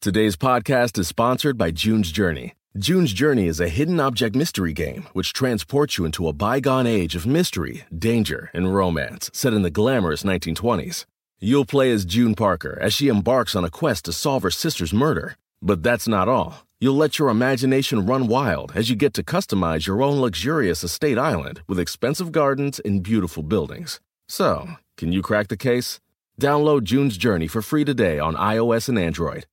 Today's podcast is sponsored by June's Journey. June's Journey is a hidden object mystery game which transports you into a bygone age of mystery, danger, and romance set in the glamorous 1920s. You'll play as June Parker as she embarks on a quest to solve her sister's murder. But that's not all. You'll let your imagination run wild as you get to customize your own luxurious estate island with expensive gardens and beautiful buildings. So, can you crack the case? Download June's Journey for free today on iOS and Android.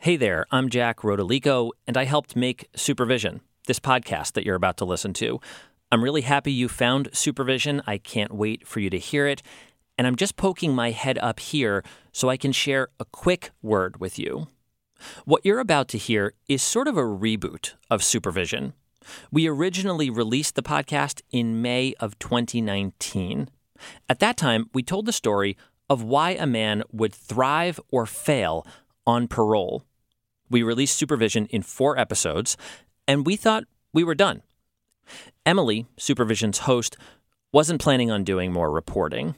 Hey there, I'm Jack Rodolico, and I helped make Supervision, this podcast that you're about to listen to. I'm really happy you found Supervision. I can't wait for you to hear it. And I'm just poking my head up here so I can share a quick word with you. What you're about to hear is sort of a reboot of Supervision. We originally released the podcast in May of 2019. At that time, we told the story of why a man would thrive or fail on parole. We released Supervision in 4 episodes, and we thought we were done. Emily, Supervision's host, wasn't planning on doing more reporting.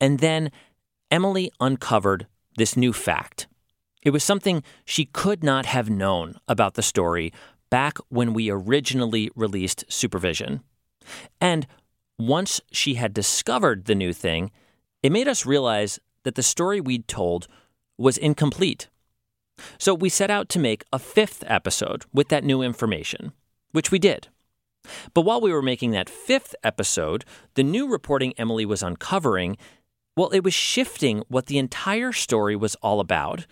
And then Emily uncovered this new fact. It was something she could not have known about the story back when we originally released Supervision. And once she had discovered the new thing, it made us realize that the story we'd told was incomplete. So we set out to make a 5th episode with that new information, which we did. But while we were making that 5th episode, the new reporting Emily was uncovering, well, it was shifting what the entire story was all about.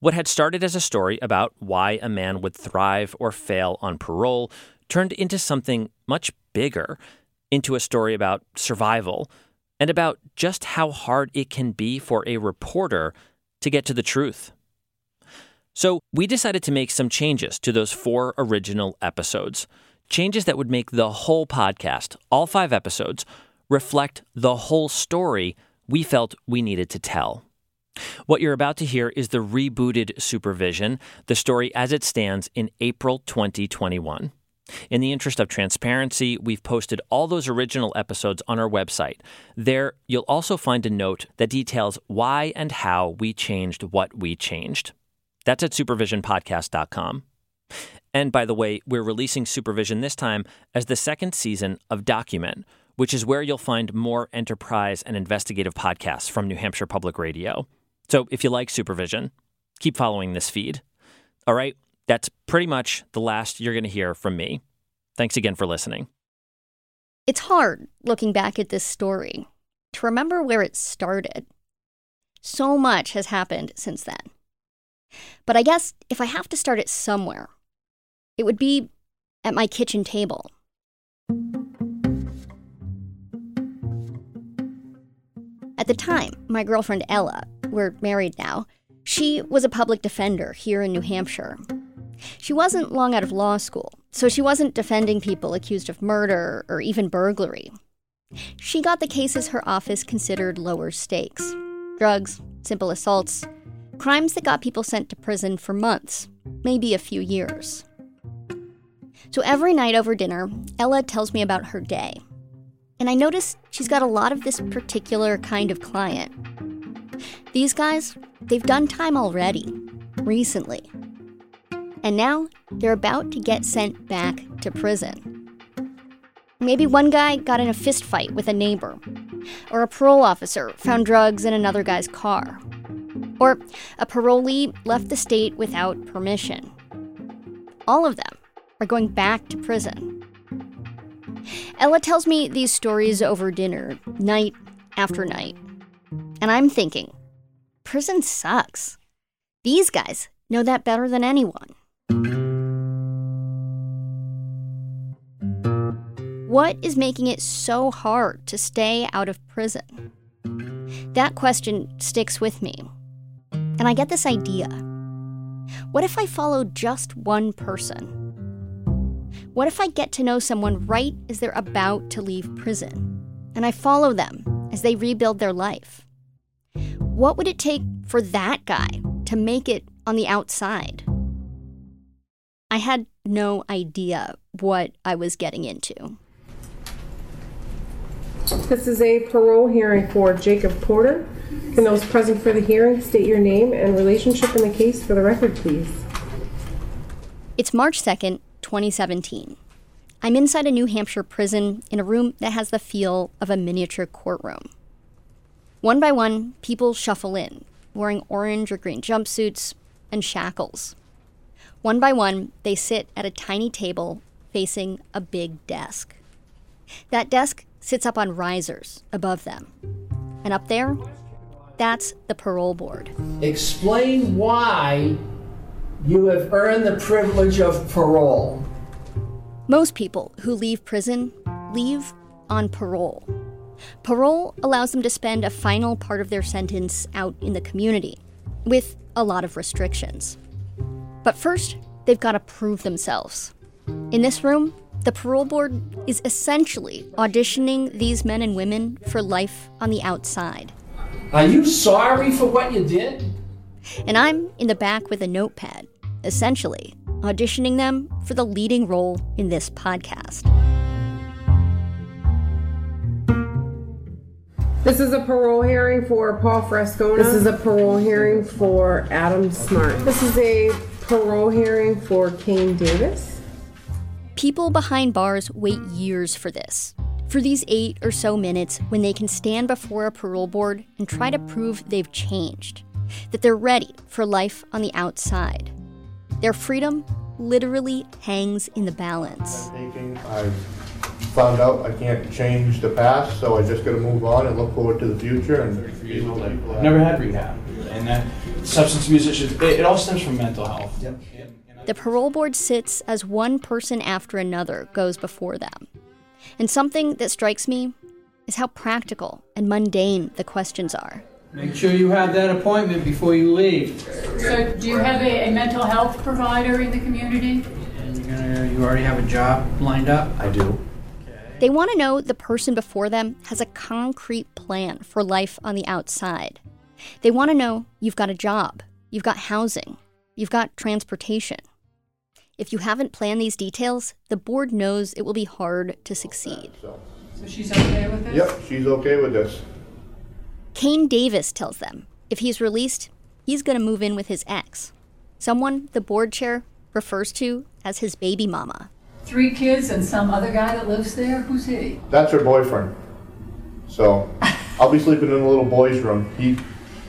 What had started as a story about why a man would thrive or fail on parole turned into something much bigger, into a story about survival and about just how hard it can be for a reporter to get to the truth. So we decided to make some changes to those 4 original episodes, changes that would make the whole podcast, all 5 episodes, reflect the whole story we felt we needed to tell. What you're about to hear is the rebooted Supervision, the story as it stands in April 2021. In the interest of transparency, we've posted all those original episodes on our website. There, you'll also find a note that details why and how we changed what we changed. That's at supervisionpodcast.com. And by the way, we're releasing Supervision this time as the 2nd season of Document, which is where you'll find more enterprise and investigative podcasts from New Hampshire Public Radio. So if you like Supervision, keep following this feed. All right, that's pretty much the last you're going to hear from me. Thanks again for listening. It's hard, looking back at this story, to remember where it started. So much has happened since then. But I guess if I have to start it somewhere, it would be at my kitchen table. At the time, my girlfriend Ella, we're married now, she was a public defender here in New Hampshire. She wasn't long out of law school, so she wasn't defending people accused of murder or even burglary. She got the cases her office considered lower stakes. Drugs, simple assaults, crimes that got people sent to prison for months, maybe a few years. So every night over dinner, Ella tells me about her day. And I notice she's got a lot of this particular kind of client. These guys, they've done time already, recently. And now they're about to get sent back to prison. Maybe one guy got in a fist fight with a neighbor. Or a parole officer found drugs in another guy's car. Or a parolee left the state without permission. All of them are going back to prison. Ella tells me these stories over dinner, night after night. And I'm thinking, prison sucks. These guys know that better than anyone. What is making it so hard to stay out of prison? That question sticks with me. And I get this idea. What if I follow just one person? What if I get to know someone right as they're about to leave prison, and I follow them as they rebuild their life? What would it take for that guy to make it on the outside? I had no idea what I was getting into. This is a parole hearing for Jacob Porter. Can those present for the hearing state your name and relationship in the case for the record, please? It's March 2nd, 2017. I'm inside a New Hampshire prison in a room that has the feel of a miniature courtroom. One by one, people shuffle in, wearing orange or green jumpsuits and shackles. One by one, they sit at a tiny table facing a big desk. That desk sits up on risers above them. And up there, that's the parole board. Explain why you have earned the privilege of parole. Most people who leave prison leave on parole. Parole allows them to spend a final part of their sentence out in the community, with a lot of restrictions. But first, they've got to prove themselves. In this room, the parole board is essentially auditioning these men and women for life on the outside. Are you sorry for what you did? And I'm in the back with a notepad, essentially auditioning them for the leading role in this podcast. This is a parole hearing for Paul Frascona. This is a parole hearing for Adam Smart. This is a parole hearing for Kane Davis. People behind bars wait years for this. For these 8 or so minutes when they can stand before a parole board and try to prove they've changed, that they're ready for life on the outside. Their freedom literally hangs in the balance. I found out I can't change the past, so I just got to move on and look forward to the future. And years old, never had rehab, and that substance abuse issues. It all stems from mental health. Yep. The parole board sits as one person after another goes before them. And something that strikes me is how practical and mundane the questions are. Make sure you have that appointment before you leave. So do you have a mental health provider in the community? And you already have a job lined up? I do. Okay. They want to know the person before them has a concrete plan for life on the outside. They want to know you've got a job, you've got housing, you've got transportation. If you haven't planned these details, the board knows it will be hard to succeed. So she's okay with this? Yep, she's okay with this. Kane Davis tells them if he's released, he's going to move in with his ex, someone the board chair refers to as his baby mama. 3 kids and some other guy that lives there? Who's he? That's her boyfriend. So I'll be sleeping in a little boy's room.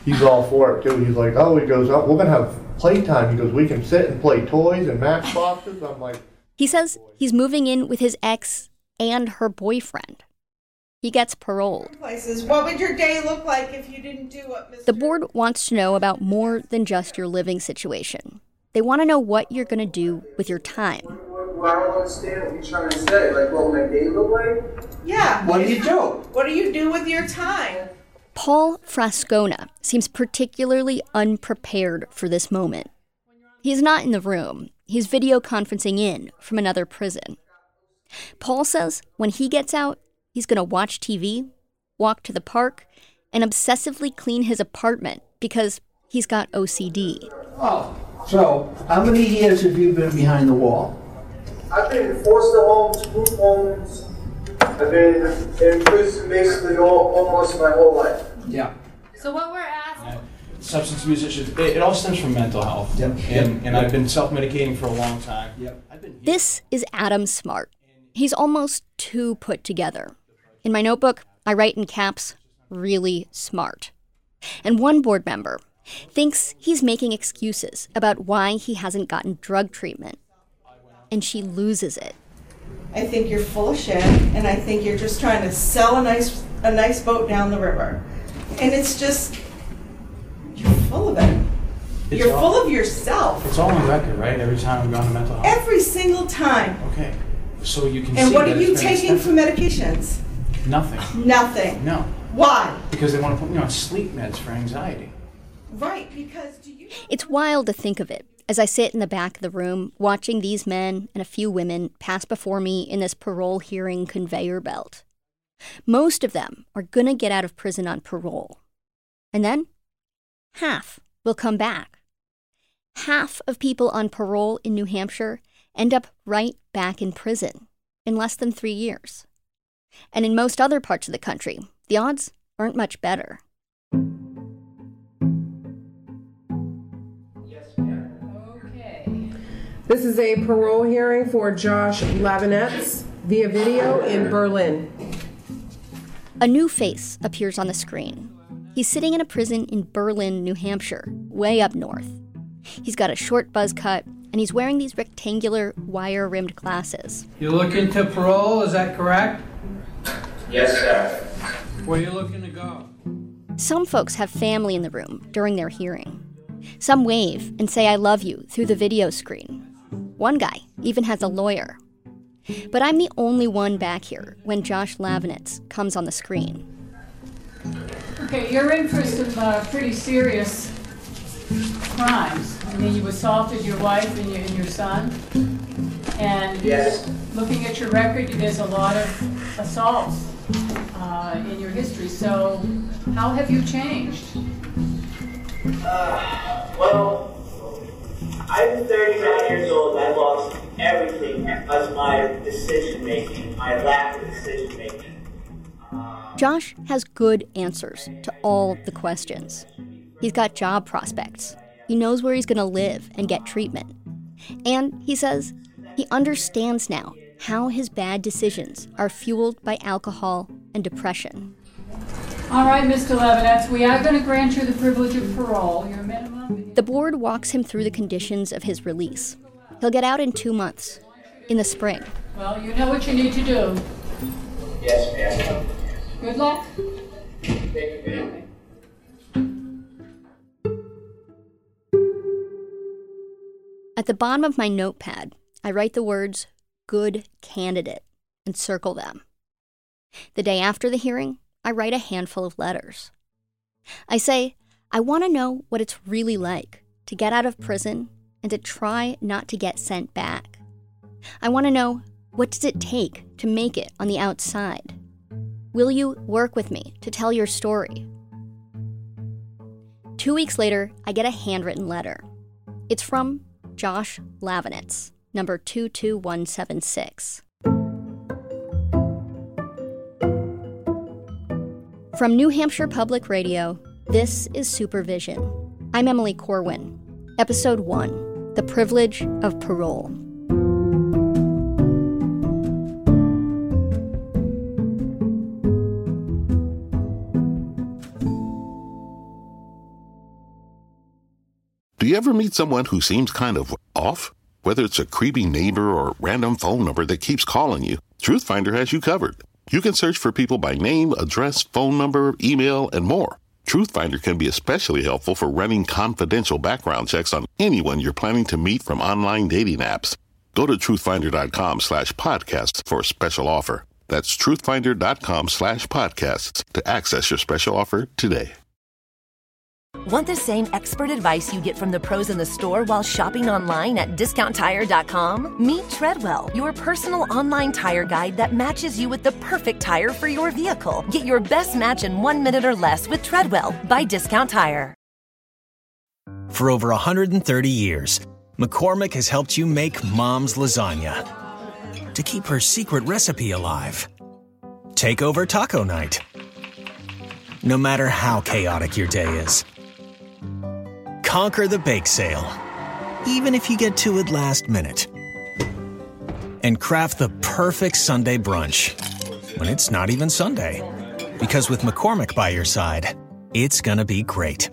He's all for it, too. He's like, oh, he goes, oh, we're going to have playtime. He goes, we can sit and play toys and matchboxes. I'm like... He says he's moving in with his ex and her boyfriend. He gets paroled. What would your day look like if you didn't do what Mr. The board wants to know about more than just your living situation. They want to know what you're going to do with your time. Well, I don't understand what you're trying to say. Like, what would my day look like? Yeah. What do you do? What do you do with your time? Paul Frascona seems particularly unprepared for this moment. He's not in the room. He's video conferencing in from another prison. Paul says when he gets out, he's going to watch TV, walk to the park, and obsessively clean his apartment because he's got OCD. Oh, so how many years have you been behind the wall? I've been in foster homes, group homes. I've been in prison basically almost my whole life. Yeah. So what we're asking... substance abuse issues, it all stems from mental health. Yep. And I've been self-medicating for a long time. Yep. This is Adam Smart. He's almost too put together. In my notebook, I write in caps, really smart. And one board member thinks he's making excuses about why he hasn't gotten drug treatment. And she loses it. I think you're full of shit, and I think you're just trying to sell a nice boat down the river. And it's just, you're full of it. You're full of yourself. It's all on record, right? Every time we've gone to mental health? Every single time. Okay, so you can see. And what are you taking for medications? Nothing. No. Why? Because they want to put me on sleep meds for anxiety. Right, because do you... It's wild to think of it as I sit in the back of the room watching these men and a few women pass before me in this parole hearing conveyor belt. Most of them are going to get out of prison on parole. And then half will come back. Half of people on parole in New Hampshire end up right back in prison in less than 3 years. And in most other parts of the country, the odds aren't much better. Yes, ma'am. Okay. This is a parole hearing for Josh Lavinitz via video in Berlin. A new face appears on the screen. He's sitting in a prison in Berlin, New Hampshire, way up north. He's got a short buzz cut, and he's wearing these rectangular, wire-rimmed glasses. You're looking to parole, is that correct? Yes, sir. Where are you looking to go? Some folks have family in the room during their hearing. Some wave and say I love you through the video screen. One guy even has a lawyer. But I'm the only one back here when Josh Lavinitz comes on the screen. Okay, you're in for some pretty serious crimes. I mean, you assaulted your wife and your son. And yes. Looking at your record, there's a lot of assaults in your history. So how have you changed? Well, I'm 39 years old. I lost everything because my decision-making, my lack of decision-making. Josh has good answers to all the questions. He's got job prospects. He knows where he's going to live and get treatment. And, he says, he understands now how his bad decisions are fueled by alcohol and depression. All right, Mr. Lavinitz, we are going to grant you the privilege of parole. Your minimum. The board walks him through the conditions of his release. He'll get out in 2 months, in the spring. Well, you know what you need to do. Yes, ma'am. Good luck. Thank you, ma'am. At the bottom of my notepad, I write the words, good candidate, and circle them. The day after the hearing, I write a handful of letters. I say, I want to know what it's really like to get out of prison and to try not to get sent back. I want to know, what does it take to make it on the outside? Will you work with me to tell your story? 2 weeks later, I get a handwritten letter. It's from Josh Lavinitz, number 22176. From New Hampshire Public Radio, this is Supervision. I'm Emily Corwin. Episode 1, The Privilege of Parole. Do you ever meet someone who seems kind of off? Whether it's a creepy neighbor or a random phone number that keeps calling you, TruthFinder has you covered. You can search for people by name, address, phone number, email, and more. TruthFinder can be especially helpful for running confidential background checks on anyone you're planning to meet from online dating apps. Go to truthfinder.com/podcasts for a special offer. That's truthfinder.com/podcasts to access your special offer today. Want the same expert advice you get from the pros in the store while shopping online at discounttire.com? Meet Treadwell, your personal online tire guide that matches you with the perfect tire for your vehicle. Get your best match in 1 minute or less with Treadwell by Discount Tire. For over 130 years, McCormick has helped you make mom's lasagna to keep her secret recipe alive. Take over taco night, no matter how chaotic your day is. Conquer the bake sale, even if you get to it last minute. And craft the perfect Sunday brunch when it's not even Sunday. Because with McCormick by your side, it's gonna be great.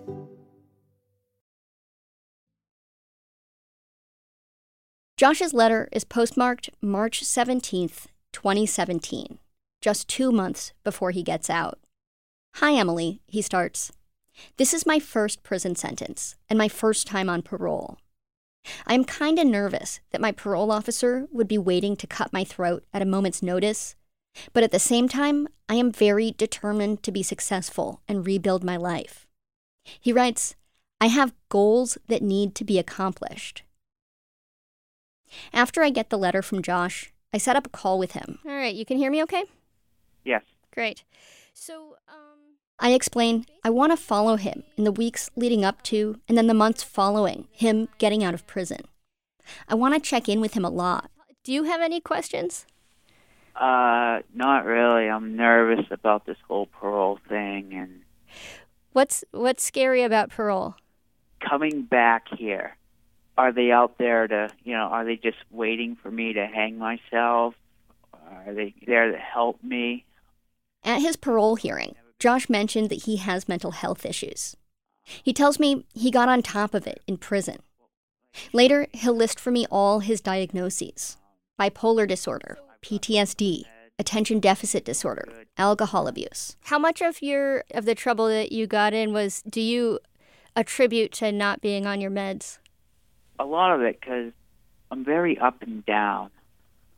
Josh's letter is postmarked March 17th, 2017, just 2 months before he gets out. Hi, Emily, he starts. This is my first prison sentence and my first time on parole. I am kind of nervous that my parole officer would be waiting to cut my throat at a moment's notice, But at the same time, I am very determined to be successful and rebuild my life. He writes, I have goals that need to be accomplished. After I get the letter from Josh, I set up a call with him. All right, you can hear me okay? Yes. Great. So, I explain I want to follow him in the weeks leading up to and then the months following him getting out of prison. I want to check in with him a lot. Do you have any questions? Not really. I'm nervous about this whole parole thing. And what's scary about parole? Coming back here. Are they out there to, are they just waiting for me to hang myself? Are they there to help me? At his parole hearing, Josh mentioned that he has mental health issues. He tells me he got on top of it in prison. Later, he'll list for me all his diagnoses: bipolar disorder, PTSD, attention deficit disorder, alcohol abuse. How much of the trouble that you got in do you attribute to not being on your meds? A lot of it, because I'm very up and down,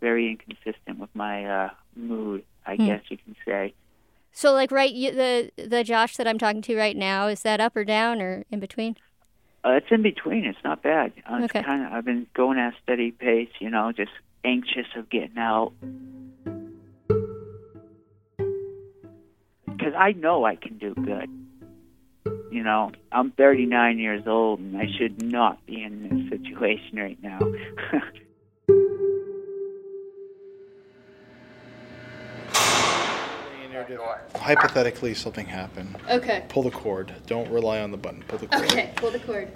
very inconsistent with my mood, I guess you can say. So, the Josh that I'm talking to right now, is that up or down or in between? It's in between. It's not bad. Okay. I've been going at a steady pace, just anxious of getting out. Because I know I can do good. I'm 39 years old, and I should not be in this situation right now. Hypothetically, something happened. Okay. Pull the cord. Don't rely on the button. Pull the cord. Okay, pull the cord.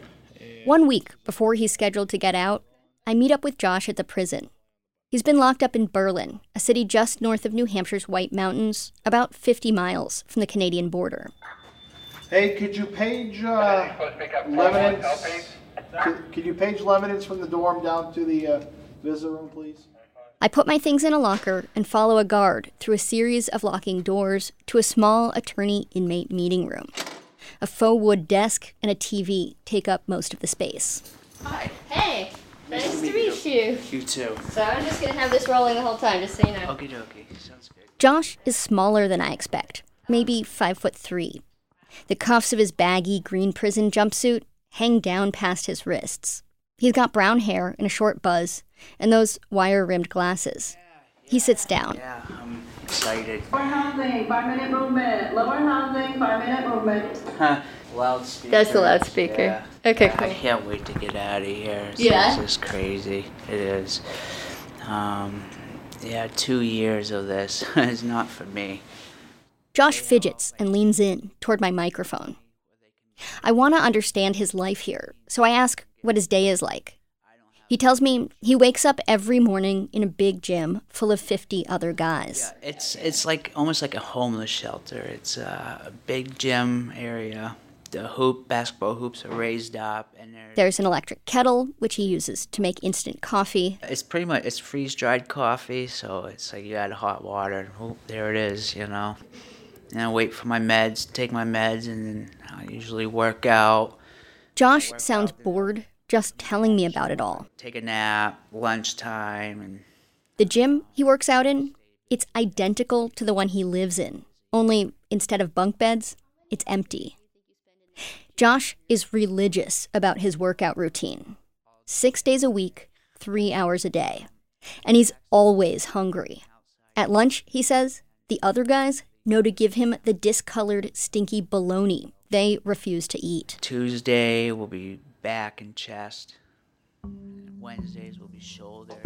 1 week before he's scheduled to get out, I meet up with Josh at the prison. He's been locked up in Berlin, a city just north of New Hampshire's White Mountains, about 50 miles from the Canadian border. Hey, could you page Lavinitz? Could you page Lavinitz from the dorm down to the visitor room, please? I put my things in a locker and follow a guard through a series of locking doors to a small attorney-inmate meeting room. A faux wood desk and a TV take up most of the space. Hi. Hey. Nice to meet you. You too. So I'm just going to have this rolling the whole time, just so you know. Okie dokie. Sounds good. Josh is smaller than I expect, maybe 5'3". The cuffs of his baggy green prison jumpsuit hang down past his wrists. He's got brown hair and a short buzz and those wire-rimmed glasses. He sits down. Yeah, I'm excited. Lower housing, 5-minute movement. Lower housing, 5-minute movement. Loudspeaker. That's the loudspeaker. Yeah. Okay, cool. I can't wait to get out of here. This is crazy. It is. 2 years of this is not for me. Josh fidgets and leans in toward my microphone. I want to understand his life here, so I ask what his day is like. He tells me he wakes up every morning in a big gym full of 50 other guys. Yeah, it's like almost like a homeless shelter. It's a big gym area. The basketball hoops are raised up. And there's an electric kettle, which he uses to make instant coffee. It's pretty much, it's freeze-dried coffee, so it's like you add hot water, and there it is, And I wait for my meds, take my meds, and then I usually work out. Josh sounds bored just telling me about it all. Take a nap, lunchtime. And the gym he works out in, it's identical to the one he lives in, only instead of bunk beds, it's empty. Josh is religious about his workout routine. 6 days a week, 3 hours a day. And he's always hungry. At lunch, he says, the other guys know to give him the discolored, stinky bologna they refuse to eat. Tuesday will be back and chest. Wednesdays will be shoulders.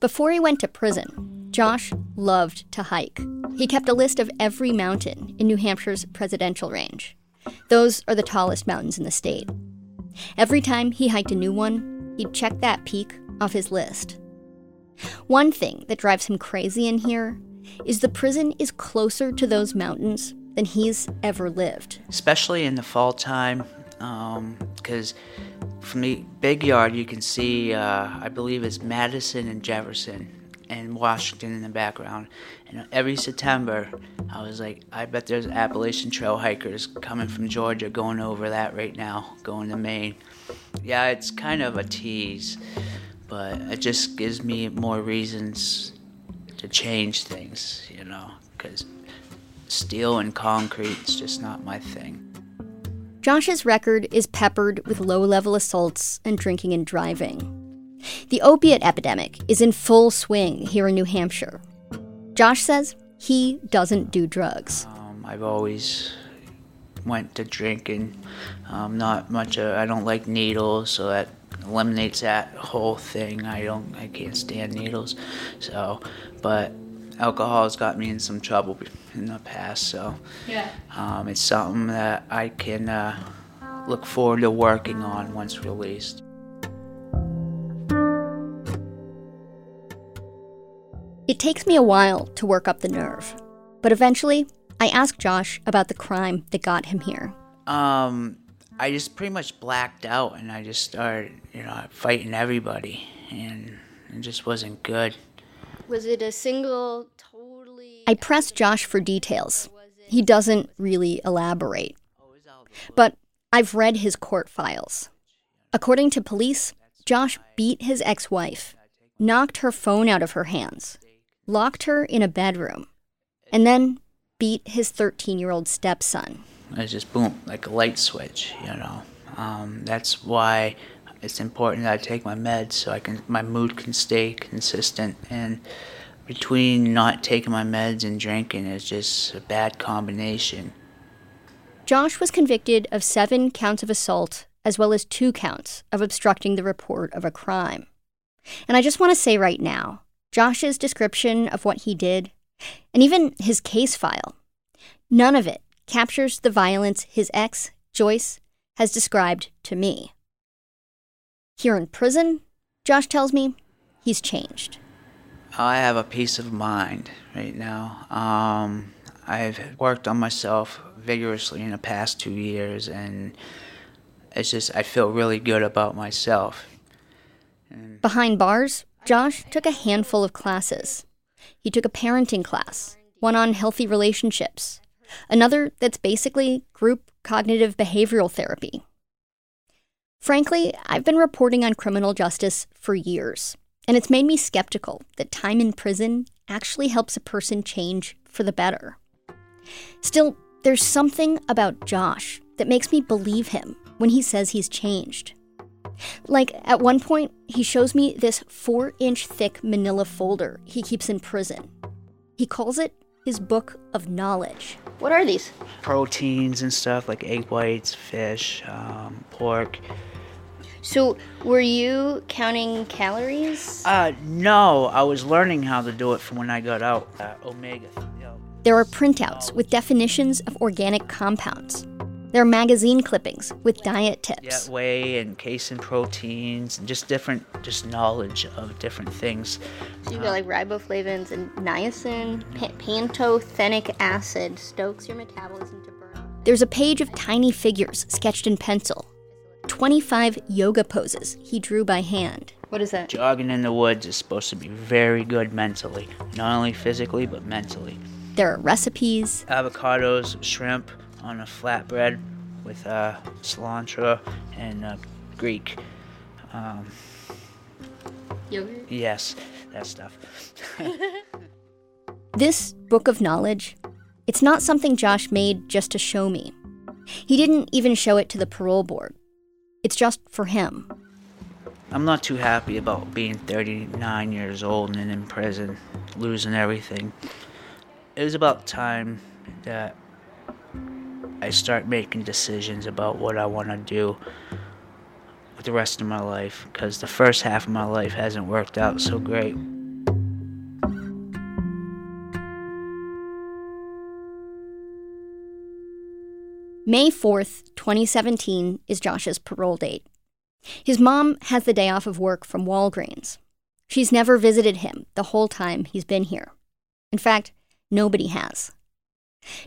Before he went to prison, Josh loved to hike. He kept a list of every mountain in New Hampshire's presidential range. Those are the tallest mountains in the state. Every time he hiked a new one, he'd check that peak off his list. One thing that drives him crazy in here is the prison is closer to those mountains than he's ever lived. Especially in the fall time, because from the big yard you can see, I believe it's Madison and Jefferson and Washington in the background. And every September, I was like, I bet there's Appalachian Trail hikers coming from Georgia going over that right now, going to Maine. Yeah, it's kind of a tease. but it just gives me more reasons to change things, you know, because steel and concrete's just not my thing. Josh's record is peppered with low-level assaults and drinking and driving. The opiate epidemic is in full swing here in New Hampshire. Josh says he doesn't do drugs. I've always went to drinking. I don't like needles, so that eliminates that whole thing. I can't stand needles. So, but alcohol has got me in some trouble in the past. So, yeah. It's something that I can look forward to working on once released. It takes me a while to work up the nerve, but eventually I ask Josh about the crime that got him here. I just pretty much blacked out, and I just started, fighting everybody, and it just wasn't good. Was it a single, totally... I press Josh for details. He doesn't really elaborate. But I've read his court files. According to police, Josh beat his ex-wife, knocked her phone out of her hands, locked her in a bedroom, and then beat his 13-year-old stepson. It's just boom, like a light switch, That's why it's important that I take my meds so my mood can stay consistent. And between not taking my meds and drinking is just a bad combination. Josh was convicted of 7 counts of assault as well as 2 counts of obstructing the report of a crime. And I just want to say right now, Josh's description of what he did, and even his case file, none of it captures the violence his ex, Joyce, has described to me. Here in prison, Josh tells me he's changed. I have a peace of mind right now. I've worked on myself vigorously in the past 2 years, and it's just I feel really good about myself. Behind bars, Josh took a handful of classes. He took a parenting class, one on healthy relationships, another that's basically group cognitive behavioral therapy. Frankly, I've been reporting on criminal justice for years, and it's made me skeptical that time in prison actually helps a person change for the better. Still, there's something about Josh that makes me believe him when he says he's changed. Like, at one point, he shows me this 4-inch thick manila folder he keeps in prison. He calls it his book of knowledge. What are these? Proteins and stuff, like egg whites, fish, pork. So, were you counting calories? No, I was learning how to do it from when I got out. Omega. There are printouts with definitions of organic compounds. There are magazine clippings with diet tips. Yeah, whey and casein proteins and just knowledge of different things. So you got like riboflavins and niacin, pantothenic acid stokes your metabolism to burn off. There's a page of tiny figures sketched in pencil. 25 yoga poses he drew by hand. What is that? Jogging in the woods is supposed to be very good mentally. Not only physically, but mentally. There are recipes. Avocados, shrimp. On a flatbread with cilantro and Greek. Yogurt? Yes, that stuff. This book of knowledge, it's not something Josh made just to show me. He didn't even show it to the parole board. It's just for him. I'm not too happy about being 39 years old and in prison, losing everything. It was about time that I start making decisions about what I want to do with the rest of my life, because the first half of my life hasn't worked out so great. May 4th, 2017 is Josh's parole date. His mom has the day off of work from Walgreens. She's never visited him the whole time he's been here. In fact, nobody has.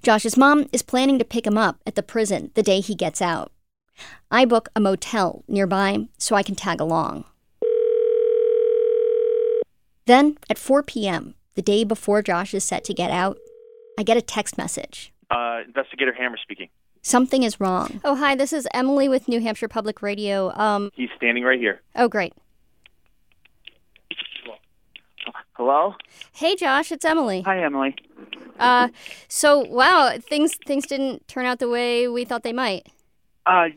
Josh's mom is planning to pick him up at the prison the day he gets out. I book a motel nearby so I can tag along. Then, at 4 p.m., the day before Josh is set to get out, I get a text message. Investigator Hammer speaking. Something is wrong. Oh, hi, this is Emily with New Hampshire Public Radio. He's standing right here. Oh, great. Hello? Hey, Josh, it's Emily. Hi, Emily. So, wow, things didn't turn out the way we thought they might.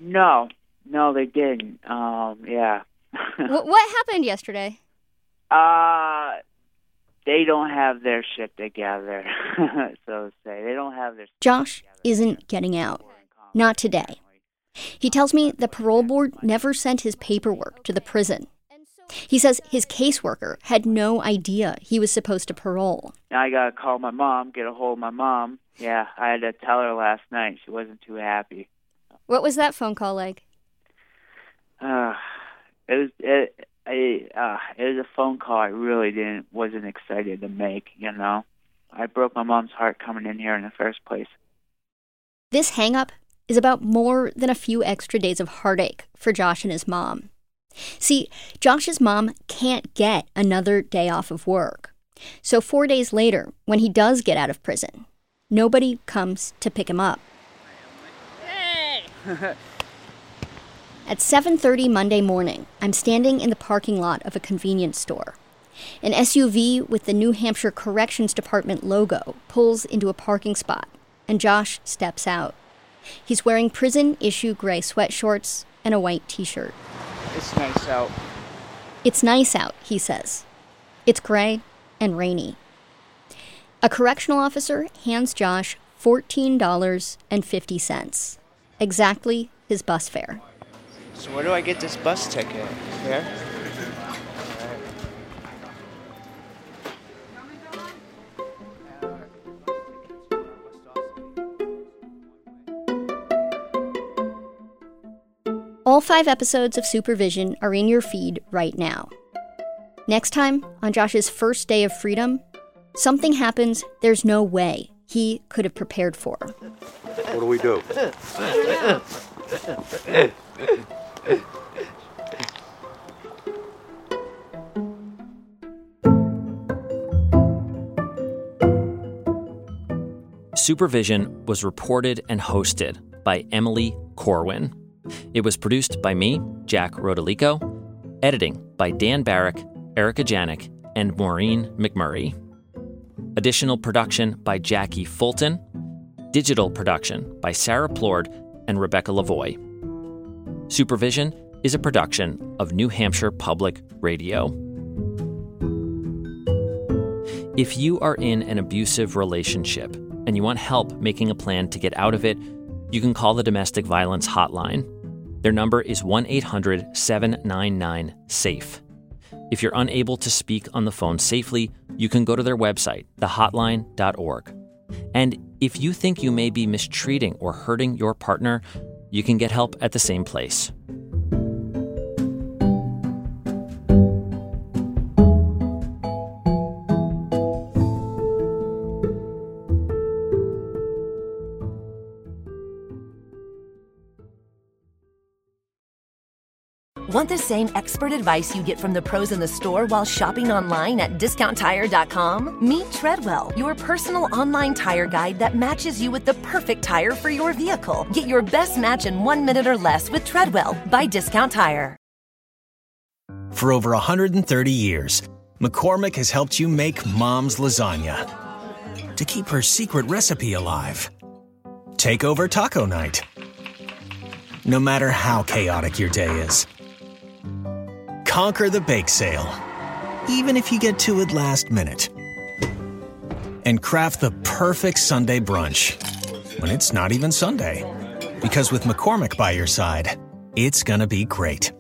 No, they didn't. Yeah. What happened yesterday? They don't have their shit together, so to say. They don't have their shit Josh together. Isn't getting out. Not today. He tells me the parole board never sent his paperwork to the prison. He says his caseworker had no idea he was supposed to parole. Now I got to call my mom, get a hold of my mom. Yeah, I had to tell her last night. She wasn't too happy. What was that phone call like? It was a phone call I really wasn't excited to make, you know. I broke my mom's heart coming in here in the first place. This hang-up is about more than a few extra days of heartache for Josh and his mom. See, Josh's mom can't get another day off of work. So 4 days later, when he does get out of prison, nobody comes to pick him up. Hey! At 7:30 Monday morning, I'm standing in the parking lot of a convenience store. An SUV with the New Hampshire Corrections Department logo pulls into a parking spot, and Josh steps out. He's wearing prison-issue gray sweatshorts and a white T-shirt. It's nice out. It's nice out, he says. It's gray and rainy. A correctional officer hands Josh $14.50, exactly his bus fare. So where do I get this bus ticket? Here? All 5 episodes of Supervision are in your feed right now. Next time, on Josh's first day of freedom, something happens there's no way he could have prepared for. What do we do? Supervision was reported and hosted by Emily Corwin. It was produced by me, Jack Rodolico, editing by Dan Barrick, Erica Janik, and Maureen McMurray. Additional production by Jackie Fulton, digital production by Sarah Plourd and Rebecca Lavoie. Supervision is a production of New Hampshire Public Radio. If you are in an abusive relationship and you want help making a plan to get out of it, you can call the Domestic Violence Hotline. Their number is 1-800-799-SAFE. If you're unable to speak on the phone safely, you can go to their website, thehotline.org. And if you think you may be mistreating or hurting your partner, you can get help at the same place. Want the same expert advice you get from the pros in the store while shopping online at discounttire.com? Meet Treadwell, your personal online tire guide that matches you with the perfect tire for your vehicle. Get your best match in 1 minute or less with Treadwell by Discount Tire. For over 130 years, McCormick has helped you make mom's lasagna to keep her secret recipe alive. Take over taco night, no matter how chaotic your day is. Conquer the bake sale, even if you get to it last minute. And craft the perfect Sunday brunch when it's not even Sunday. Because with McCormick by your side, it's gonna be great.